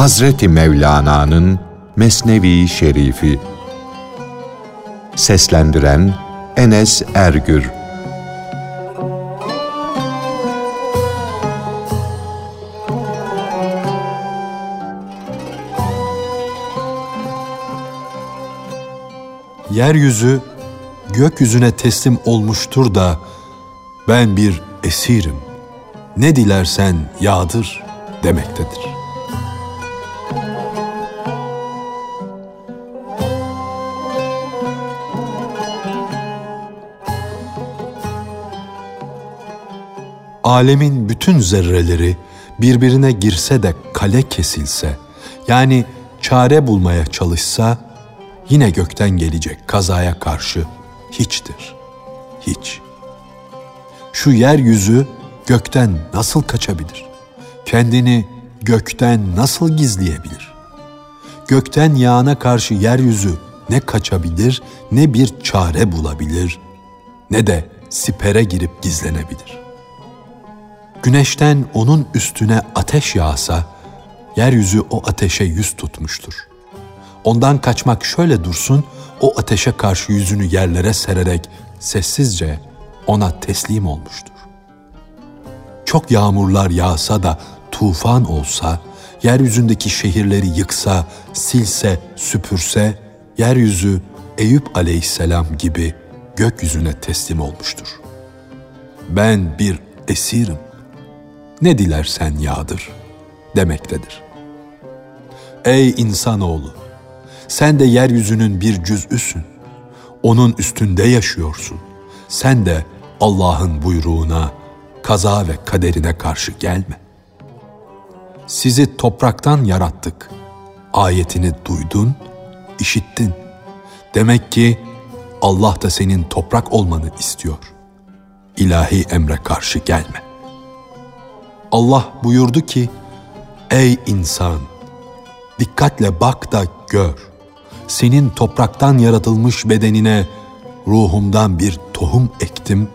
Hazreti Mevlana'nın Mesnevi-i Şerifi. Seslendiren Enes Ergür. Yeryüzü gökyüzüne teslim olmuştur da ben bir esirim, ne dilersen yağdır demektedir. Alemin bütün zerreleri birbirine girse de kale kesilse, yani çare bulmaya çalışsa, yine gökten gelecek kazaya karşı hiçtir, hiç. Şu yeryüzü gökten nasıl kaçabilir? Kendini gökten nasıl gizleyebilir? Gökten yağana karşı yeryüzü ne kaçabilir, ne bir çare bulabilir, ne de sipere girip gizlenebilir. Güneşten onun üstüne ateş yağsa, yeryüzü o ateşe yüz tutmuştur. Ondan kaçmak şöyle dursun, o ateşe karşı yüzünü yerlere sererek sessizce ona teslim olmuştur. Çok yağmurlar yağsa da tufan olsa, yeryüzündeki şehirleri yıksa, silse, süpürse, yeryüzü Eyüp Aleyhisselam gibi gökyüzüne teslim olmuştur. Ben bir esirim, ne dilersen yağdır demektedir. Ey insanoğlu! Sen de yeryüzünün bir cüz'üsün. Onun üstünde yaşıyorsun. Sen de Allah'ın buyruğuna, kaza ve kaderine karşı gelme. Sizi topraktan yarattık. Ayetini duydun, işittin. Demek ki Allah da senin toprak olmanı istiyor. İlahi emre karşı gelme. Allah buyurdu ki, ey insan, dikkatle bak da gör. Senin topraktan yaratılmış bedenine ruhumdan bir tohum ektim,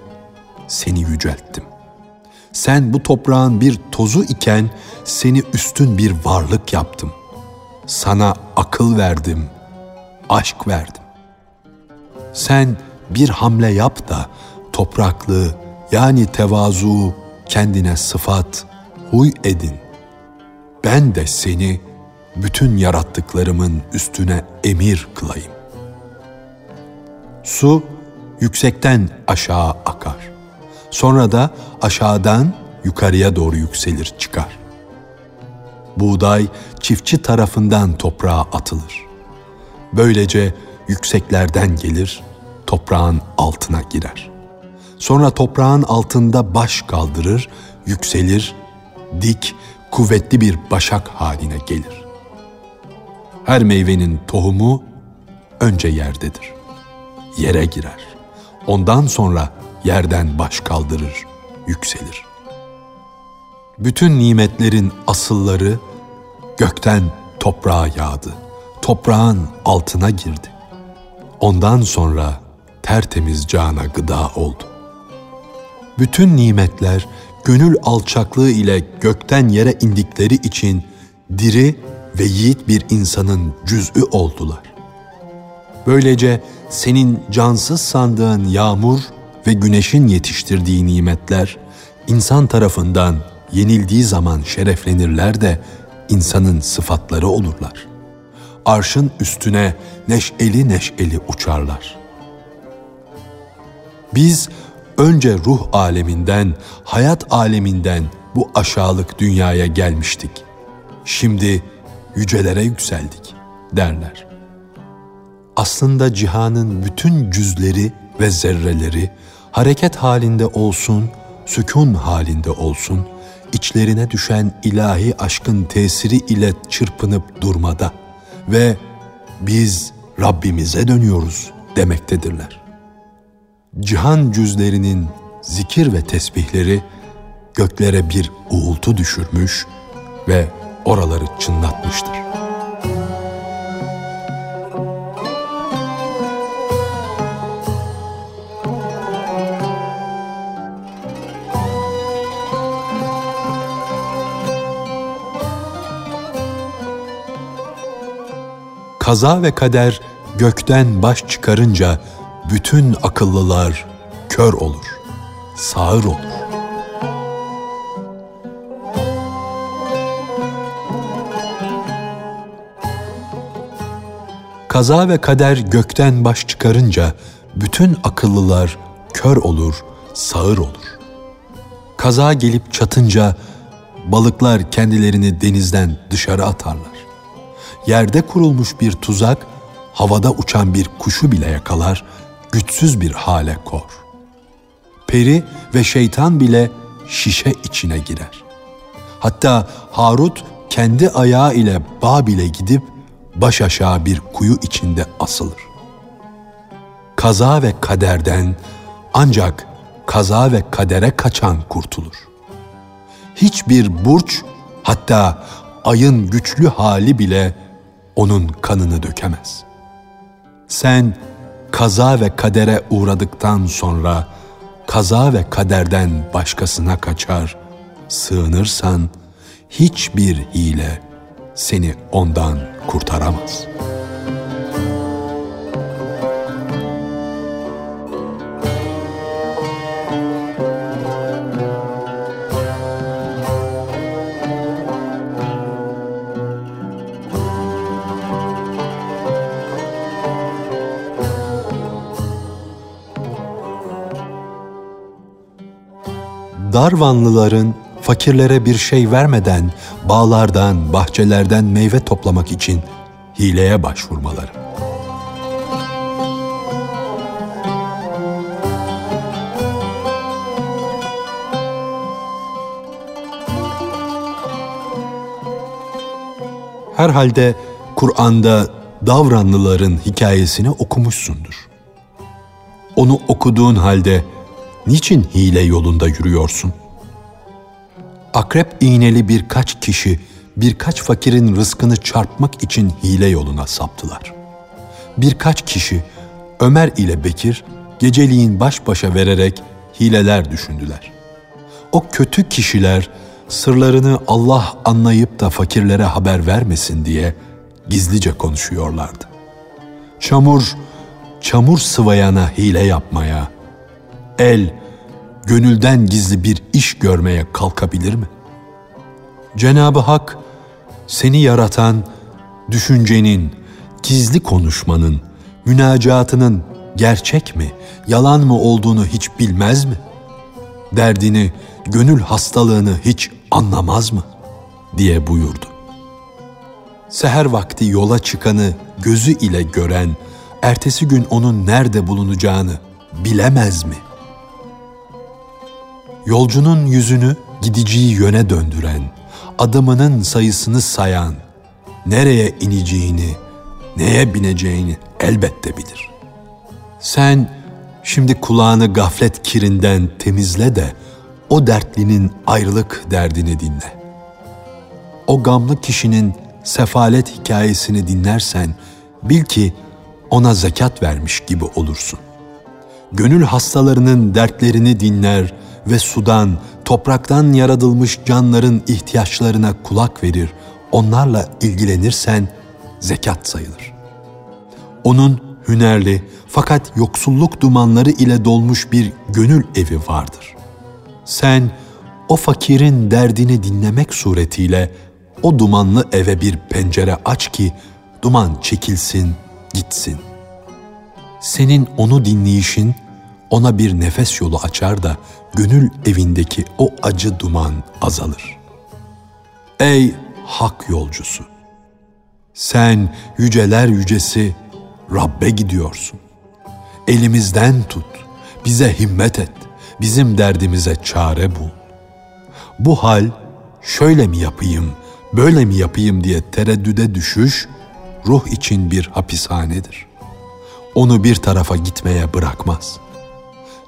seni yücelttim. Sen bu toprağın bir tozu iken seni üstün bir varlık yaptım. Sana akıl verdim, aşk verdim. Sen bir hamle yap da topraklığı, yani tevazu kendine sıfat, huy edin. Ben de seni bütün yarattıklarımın üstüne emir kılayım. Su yüksekten aşağı akar. Sonra da aşağıdan yukarıya doğru yükselir çıkar. Buğday çiftçi tarafından toprağa atılır. Böylece yükseklerden gelir, toprağın altına girer. Sonra toprağın altında baş kaldırır, yükselir, dik, kuvvetli bir başak haline gelir. Her meyvenin tohumu önce yerdedir. Yere girer. Ondan sonra yerden baş kaldırır, yükselir. Bütün nimetlerin asılları gökten toprağa yağdı. Toprağın altına girdi. Ondan sonra tertemiz cana gıda oldu. Bütün nimetler gönül alçaklığı ile gökten yere indikleri için diri ve yiğit bir insanın cüz'ü oldular. Böylece senin cansız sandığın yağmur ve güneşin yetiştirdiği nimetler, insan tarafından yenildiği zaman şereflenirler de insanın sıfatları olurlar. Arşın üstüne neşeli neşeli uçarlar. Biz önce ruh aleminden, hayat aleminden bu aşağılık dünyaya gelmiştik. Şimdi yücelere yükseldik derler. Aslında cihanın bütün cüzleri ve zerreleri hareket halinde olsun, sükun halinde olsun, içlerine düşen ilahi aşkın tesiri ile çırpınıp durmada ve biz Rabbimize dönüyoruz demektedirler. Cihan cüzlerinin zikir ve tesbihleri göklere bir uğultu düşürmüş ve oraları çınlatmıştır. kaza ve kader gökten baş çıkarınca bütün akıllılar kör olur, sağır olur. Kaza ve kader gökten baş çıkarınca bütün akıllılar kör olur, sağır olur. Kaza gelip çatınca balıklar kendilerini denizden dışarı atarlar. Yerde kurulmuş bir tuzak, havada uçan bir kuşu bile yakalar, güçsüz bir hale kor. Peri ve şeytan bile şişe içine girer. Hatta Harut kendi ayağı ile Babil'e gidip baş aşağı bir kuyu içinde asılır. Kaza ve kaderden ancak kaza ve kadere kaçan kurtulur. Hiçbir burç, hatta ayın güçlü hali bile onun kanını dökemez. Sen kaza ve kadere uğradıktan sonra kaza ve kaderden başkasına kaçar, sığınırsan hiçbir hile seni ondan kurtaramaz. Darvanlıların fakirlere bir şey vermeden bağlardan, bahçelerden meyve toplamak için hileye başvurmaları. Herhalde Kur'an'da Davranlıların hikayesini okumuşsundur. Onu okuduğun halde niçin hile yolunda yürüyorsun? Akrep iğneli birkaç kişi, birkaç fakirin rızkını çarpmak için hile yoluna saptılar. Birkaç kişi, Ömer ile Bekir, geceliğin baş başa vererek hileler düşündüler. O kötü kişiler, sırlarını Allah anlayıp da fakirlere haber vermesin diye gizlice konuşuyorlardı. Çamur sıvayana hile yapmaya, el, gönülden gizli bir iş görmeye kalkabilir mi? Cenab-ı Hak, seni yaratan, düşüncenin, gizli konuşmanın, münacatının gerçek mi, yalan mı olduğunu hiç bilmez mi? Derdini, gönül hastalığını hiç anlamaz mı? diye buyurdu. Seher vakti yola çıkanı gözü ile gören, ertesi gün onun nerede bulunacağını bilemez mi? Yolcunun yüzünü gideceği yöne döndüren, adımının sayısını sayan, nereye ineceğini, neye bineceğini elbette bilir. Sen şimdi kulağını gaflet kirinden temizle de o dertlinin ayrılık derdini dinle. O gamlı kişinin sefalet hikayesini dinlersen bil ki ona zekat vermiş gibi olursun. Gönül hastalarının dertlerini dinler ve sudan, topraktan yaratılmış canların ihtiyaçlarına kulak verir, onlarla ilgilenirsen zekat sayılır. Onun hünerli fakat yoksulluk dumanları ile dolmuş bir gönül evi vardır. Sen o fakirin derdini dinlemek suretiyle o dumanlı eve bir pencere aç ki duman çekilsin, gitsin. Senin onu dinleyişin ona bir nefes yolu açar da gönül evindeki o acı duman azalır. Ey hak yolcusu! Sen yüceler yücesi Rabbe gidiyorsun. Elimizden tut, bize himmet et, bizim derdimize çare bul. Bu hal şöyle mi yapayım, böyle mi yapayım diye tereddüde düşüş, ruh için bir hapishanedir. Onu bir tarafa gitmeye bırakmaz.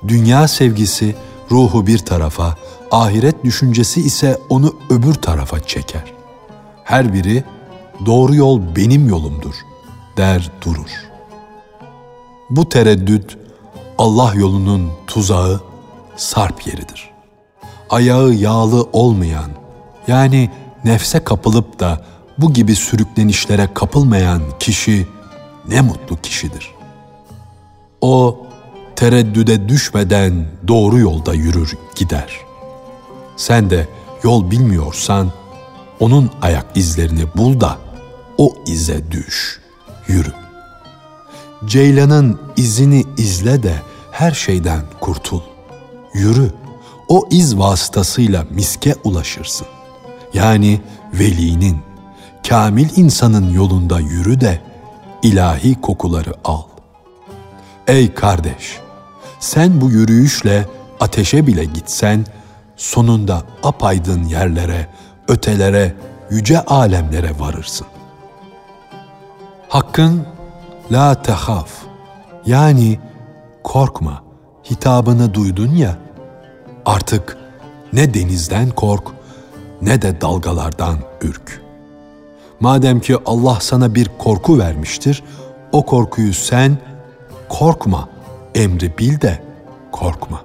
Dünya sevgisi ruhu bir tarafa, ahiret düşüncesi ise onu öbür tarafa çeker. Her biri doğru yol benim yolumdur der durur. Bu tereddüt Allah yolunun tuzağı, sarp yeridir. Ayağı yağlı olmayan, yani nefse kapılıp da bu gibi sürüklenişlere kapılmayan kişi ne mutlu kişidir. O tereddüde düşmeden doğru yolda yürür gider. Sen de yol bilmiyorsan onun ayak izlerini bul da o ize düş, yürü. Ceylanın izini izle de her şeyden kurtul, yürü. O iz vasıtasıyla miske ulaşırsın. Yani velinin, kamil insanın yolunda yürü de ilahi kokuları al. Ey kardeş, sen bu yürüyüşle ateşe bile gitsen, sonunda apaydın yerlere, ötelere, yüce alemlere varırsın. Hakkın la tehaf, yani korkma hitabını duydun ya, artık ne denizden kork ne de dalgalardan ürk. Madem ki Allah sana bir korku vermiştir, o korkuyu sen korkma, emri bil de korkma.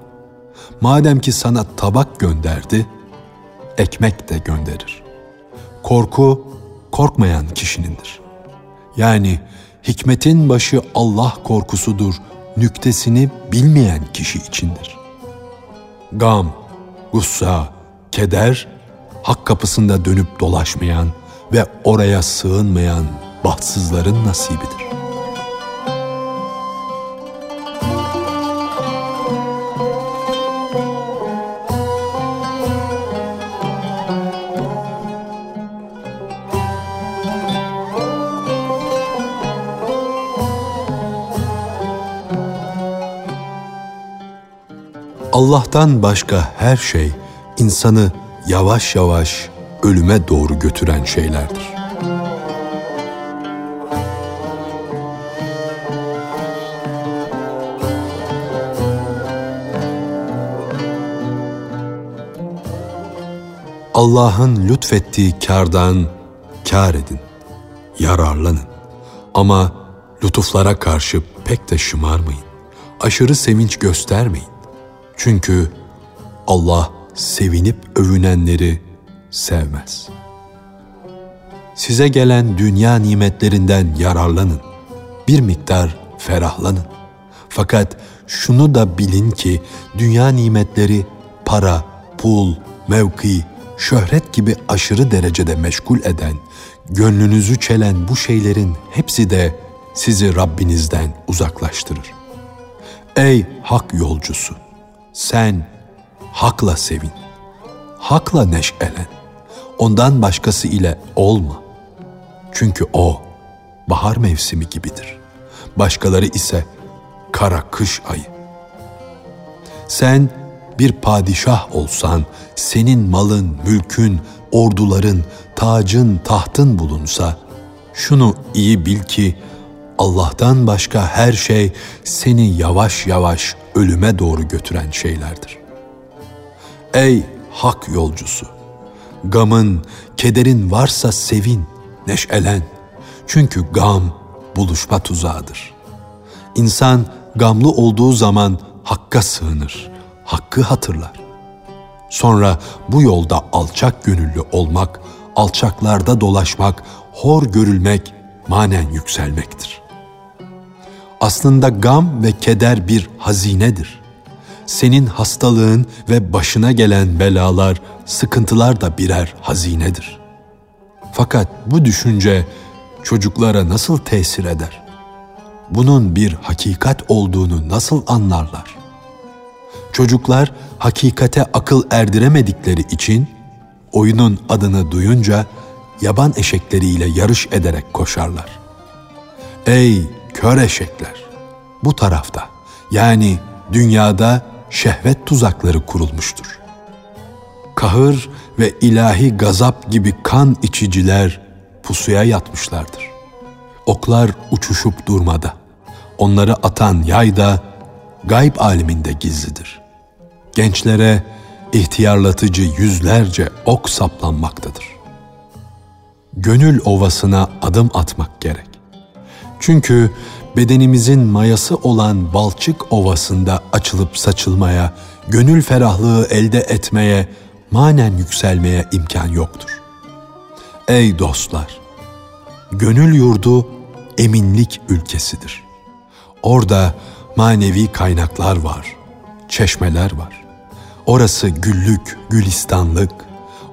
Madem ki sana tabak gönderdi, ekmek de gönderir. Korku korkmayan kişinindir. Yani hikmetin başı Allah korkusudur nüktesini bilmeyen kişi içindir. Gam, gussa, keder, hak kapısında dönüp dolaşmayan ve oraya sığınmayan bahtsızların nasibidir. Allah'tan başka her şey insanı yavaş yavaş ölüme doğru götüren şeylerdir. Allah'ın lütfettiği kârdan kâr edin, yararlanın. Ama lütuflara karşı pek de şımarmayın, aşırı sevinç göstermeyin. Çünkü Allah sevinip övünenleri sevmez. Size gelen dünya nimetlerinden yararlanın, bir miktar ferahlanın. Fakat şunu da bilin ki dünya nimetleri para, pul, mevki, şöhret gibi aşırı derecede meşgul eden, gönlünüzü çelen bu şeylerin hepsi de sizi Rabbinizden uzaklaştırır. Ey hak yolcusu! Sen hakla sevin, hakla neşelen, ondan başkası ile olma. Çünkü o bahar mevsimi gibidir. Başkaları ise kara kış ayı. Sen bir padişah olsan, senin malın, mülkün, orduların, tacın, tahtın bulunsa, şunu iyi bil ki Allah'tan başka her şey seni yavaş yavaş ölüme doğru götüren şeylerdir. Ey hak yolcusu! Gamın, kederin varsa sevin, neşelen. Çünkü gam buluşma tuzağıdır. İnsan gamlı olduğu zaman hakka sığınır, hakkı hatırlar. Sonra bu yolda alçak gönüllü olmak, alçaklarda dolaşmak, hor görülmek, manen yükselmektir. Aslında gam ve keder bir hazinedir. Senin hastalığın ve başına gelen belalar, sıkıntılar da birer hazinedir. Fakat bu düşünce çocuklara nasıl tesir eder? Bunun bir hakikat olduğunu nasıl anlarlar? Çocuklar hakikate akıl erdiremedikleri için oyunun adını duyunca yaban eşekleriyle yarış ederek koşarlar. Ey kör eşekler! Bu tarafta, yani dünyada şehvet tuzakları kurulmuştur. Kahır ve ilahi gazap gibi kan içiciler pusuya yatmışlardır. Oklar uçuşup durmada. Onları atan yay da gayb aleminde gizlidir. Gençlere ihtiyarlatıcı yüzlerce ok saplanmaktadır. Gönül ovasına adım atmak gerek. Çünkü bedenimizin mayası olan balçık ovasında açılıp saçılmaya, gönül ferahlığı elde etmeye, manen yükselmeye imkan yoktur. Ey dostlar! Gönül yurdu eminlik ülkesidir. Orada manevi kaynaklar var, çeşmeler var. Orası güllük, gülistanlık.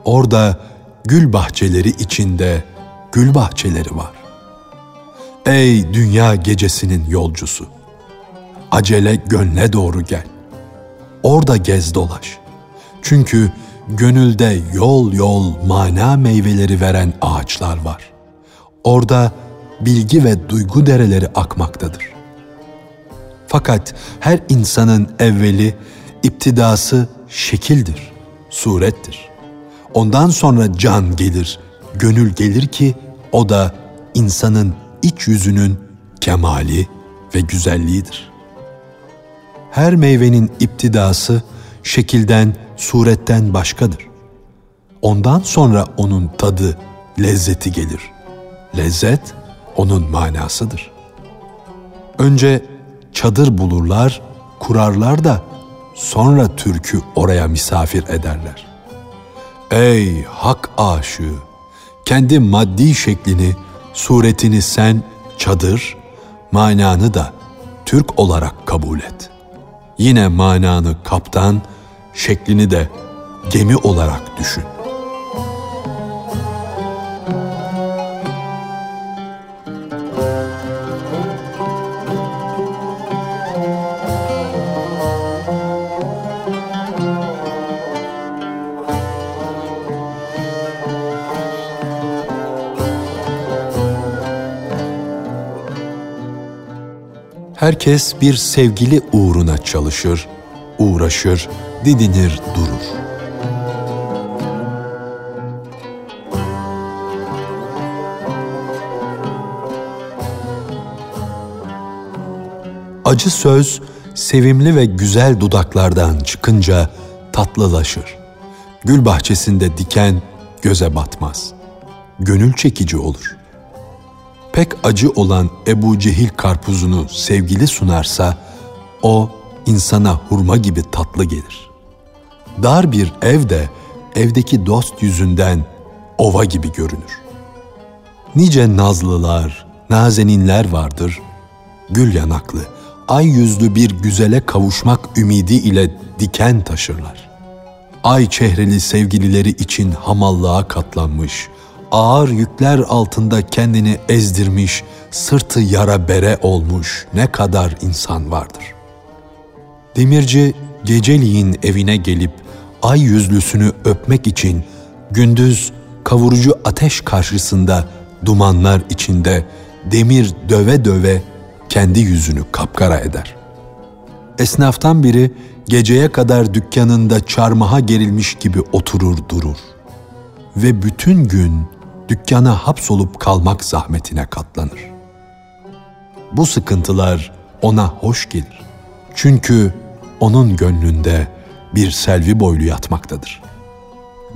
Orada gül bahçeleri içinde gül bahçeleri var. Ey dünya gecesinin yolcusu! Acele gönle doğru gel. Orada gez dolaş. Çünkü gönülde yol yol mana meyveleri veren ağaçlar var. Orada bilgi ve duygu dereleri akmaktadır. Fakat her insanın evveli, iptidası şekildir, surettir. Ondan sonra can gelir, gönül gelir ki o da insanın iç yüzünün kemali ve güzelliğidir. Her meyvenin iptidası şekilden, suretten başkadır. Ondan sonra onun tadı, lezzeti gelir. Lezzet onun manasıdır. Önce çadır bulurlar, kurarlar da sonra türkü oraya misafir ederler. Ey hak aşığı! Kendi maddi şeklini, suretini sen çadır, mananı da Türk olarak kabul et. Yine mananı kaptan, şeklini de gemi olarak düşün. Herkes bir sevgili uğruna çalışır, uğraşır, didinir, durur. Acı söz, sevimli ve güzel dudaklardan çıkınca tatlılaşır. Gül bahçesinde diken göze batmaz. Gönül çekici olur. Pek acı olan Ebu Cehil karpuzunu sevgili sunarsa, o insana hurma gibi tatlı gelir. Dar bir evde, evdeki dost yüzünden ova gibi görünür. Nice nazlılar, nazeninler vardır. Gül yanaklı, ay yüzlü bir güzele kavuşmak ümidi ile diken taşırlar. Ay çehreli sevgilileri için hamallığa katlanmış, ağır yükler altında kendini ezdirmiş, sırtı yara bere olmuş ne kadar insan vardır. Demirci geceliğin evine gelip ay yüzlüsünü öpmek için gündüz kavurucu ateş karşısında dumanlar içinde demir döve döve kendi yüzünü kapkara eder. Esnaftan biri geceye kadar dükkanında çarmıha gerilmiş gibi oturur durur ve bütün gün dükkana hapsolup kalmak zahmetine katlanır. Bu sıkıntılar ona hoş gelir. Çünkü onun gönlünde bir selvi boylu yatmaktadır.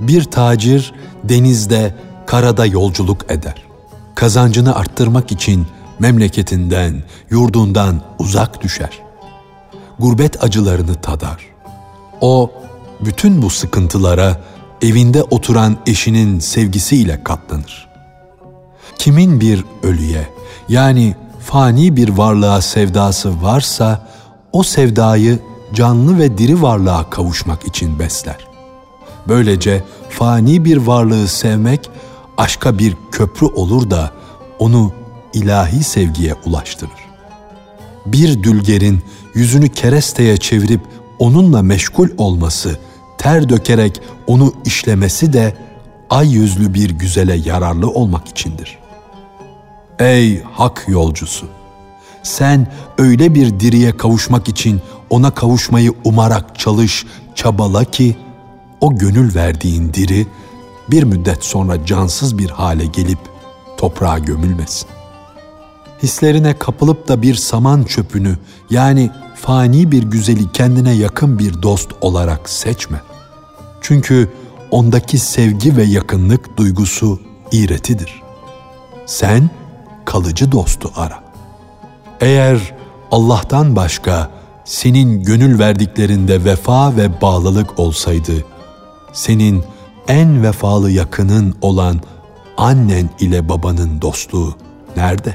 Bir tacir denizde, karada yolculuk eder. Kazancını arttırmak için memleketinden, yurdundan uzak düşer. Gurbet acılarını tadar. O, bütün bu sıkıntılara evinde oturan eşinin sevgisiyle katlanır. Kimin bir ölüye, yani fani bir varlığa sevdası varsa, o sevdayı canlı ve diri varlığa kavuşmak için besler. Böylece fani bir varlığı sevmek aşka bir köprü olur da onu ilahi sevgiye ulaştırır. Bir dülgerin yüzünü keresteye çevirip onunla meşgul olması, ter dökerek onu işlemesi de ay yüzlü bir güzele yararlı olmak içindir. Ey hak yolcusu! Sen öyle bir diriye kavuşmak için ona kavuşmayı umarak çalış, çabala ki o gönül verdiğin diri bir müddet sonra cansız bir hale gelip toprağa gömülmesin. Hislerine kapılıp da bir saman çöpünü, yani fani bir güzeli kendine yakın bir dost olarak seçme. Çünkü ondaki sevgi ve yakınlık duygusu iğretidir. Sen kalıcı dostu ara. Eğer Allah'tan başka senin gönül verdiklerinde vefa ve bağlılık olsaydı, senin en vefalı yakının olan annen ile babanın dostluğu nerede?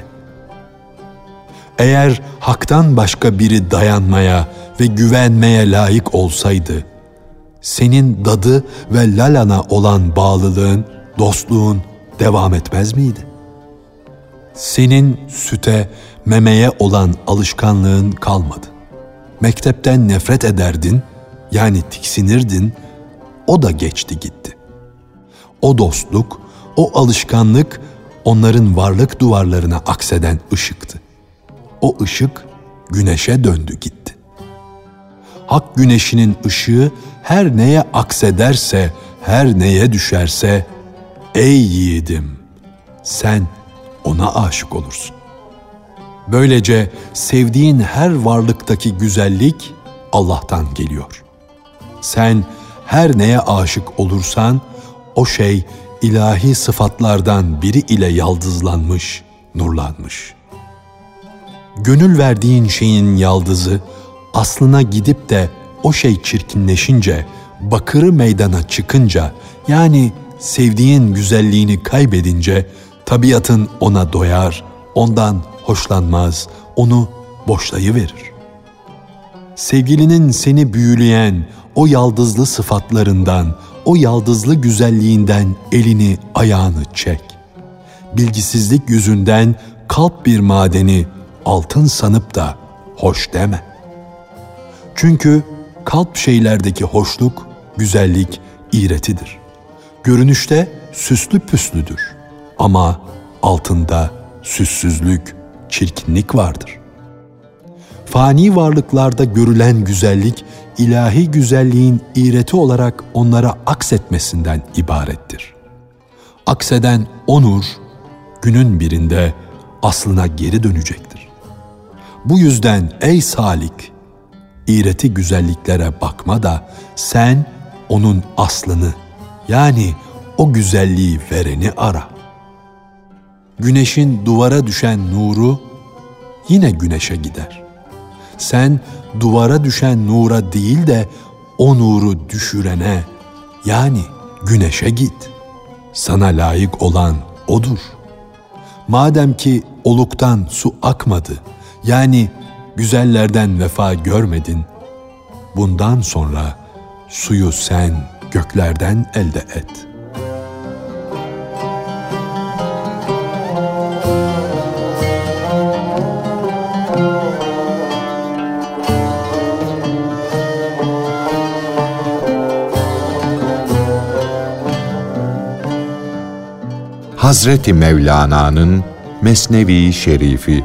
eğer haktan başka biri dayanmaya ve güvenmeye layık olsaydı, senin dadı ve lalana olan bağlılığın, dostluğun devam etmez miydi? Senin süte, memeye olan alışkanlığın kalmadı. Mektepten nefret ederdin, yani tiksinirdin, o da geçti gitti. O dostluk, o alışkanlık onların varlık duvarlarına akseden ışıktı. O ışık güneşe döndü gitti. Hak güneşinin ışığı her neye aksederse, her neye düşerse, ey yiğidim, sen ona aşık olursun. Böylece sevdiğin her varlıktaki güzellik Allah'tan geliyor. Sen her neye aşık olursan, o şey ilahi sıfatlardan biri ile yaldızlanmış, nurlanmış. Gönül verdiğin şeyin yaldızı, aslına gidip de o şey çirkinleşince, bakırı meydana çıkınca, yani sevdiğin güzelliğini kaybedince, tabiatın ona doyar, ondan hoşlanmaz, onu boşlayıverir. Sevgilinin seni büyüleyen o yaldızlı sıfatlarından, o yaldızlı güzelliğinden elini ayağını çek. Bilgisizlik yüzünden kalp bir madeni altın sanıp da hoş deme. Çünkü kalp şeylerdeki hoşluk, güzellik iğretidir. Görünüşte süslü püslüdür ama altında süssüzlük, çirkinlik vardır. Fani varlıklarda görülen güzellik, ilahi güzelliğin iğreti olarak onlara aksetmesinden ibarettir. Akseden o nur, günün birinde aslına geri dönecektir. Bu yüzden ey salik, iğreti güzelliklere bakma da sen onun aslını, yani o güzelliği vereni ara. Güneşin duvara düşen nuru yine güneşe gider. Sen duvara düşen nura değil de o nuru düşürene, yani güneşe git. Sana layık olan odur. Madem ki oluktan su akmadı, yani güzellerden vefa görmedin, bundan sonra suyu sen göklerden elde et. Hazreti Mevlana'nın Mesnevi-i Şerifi.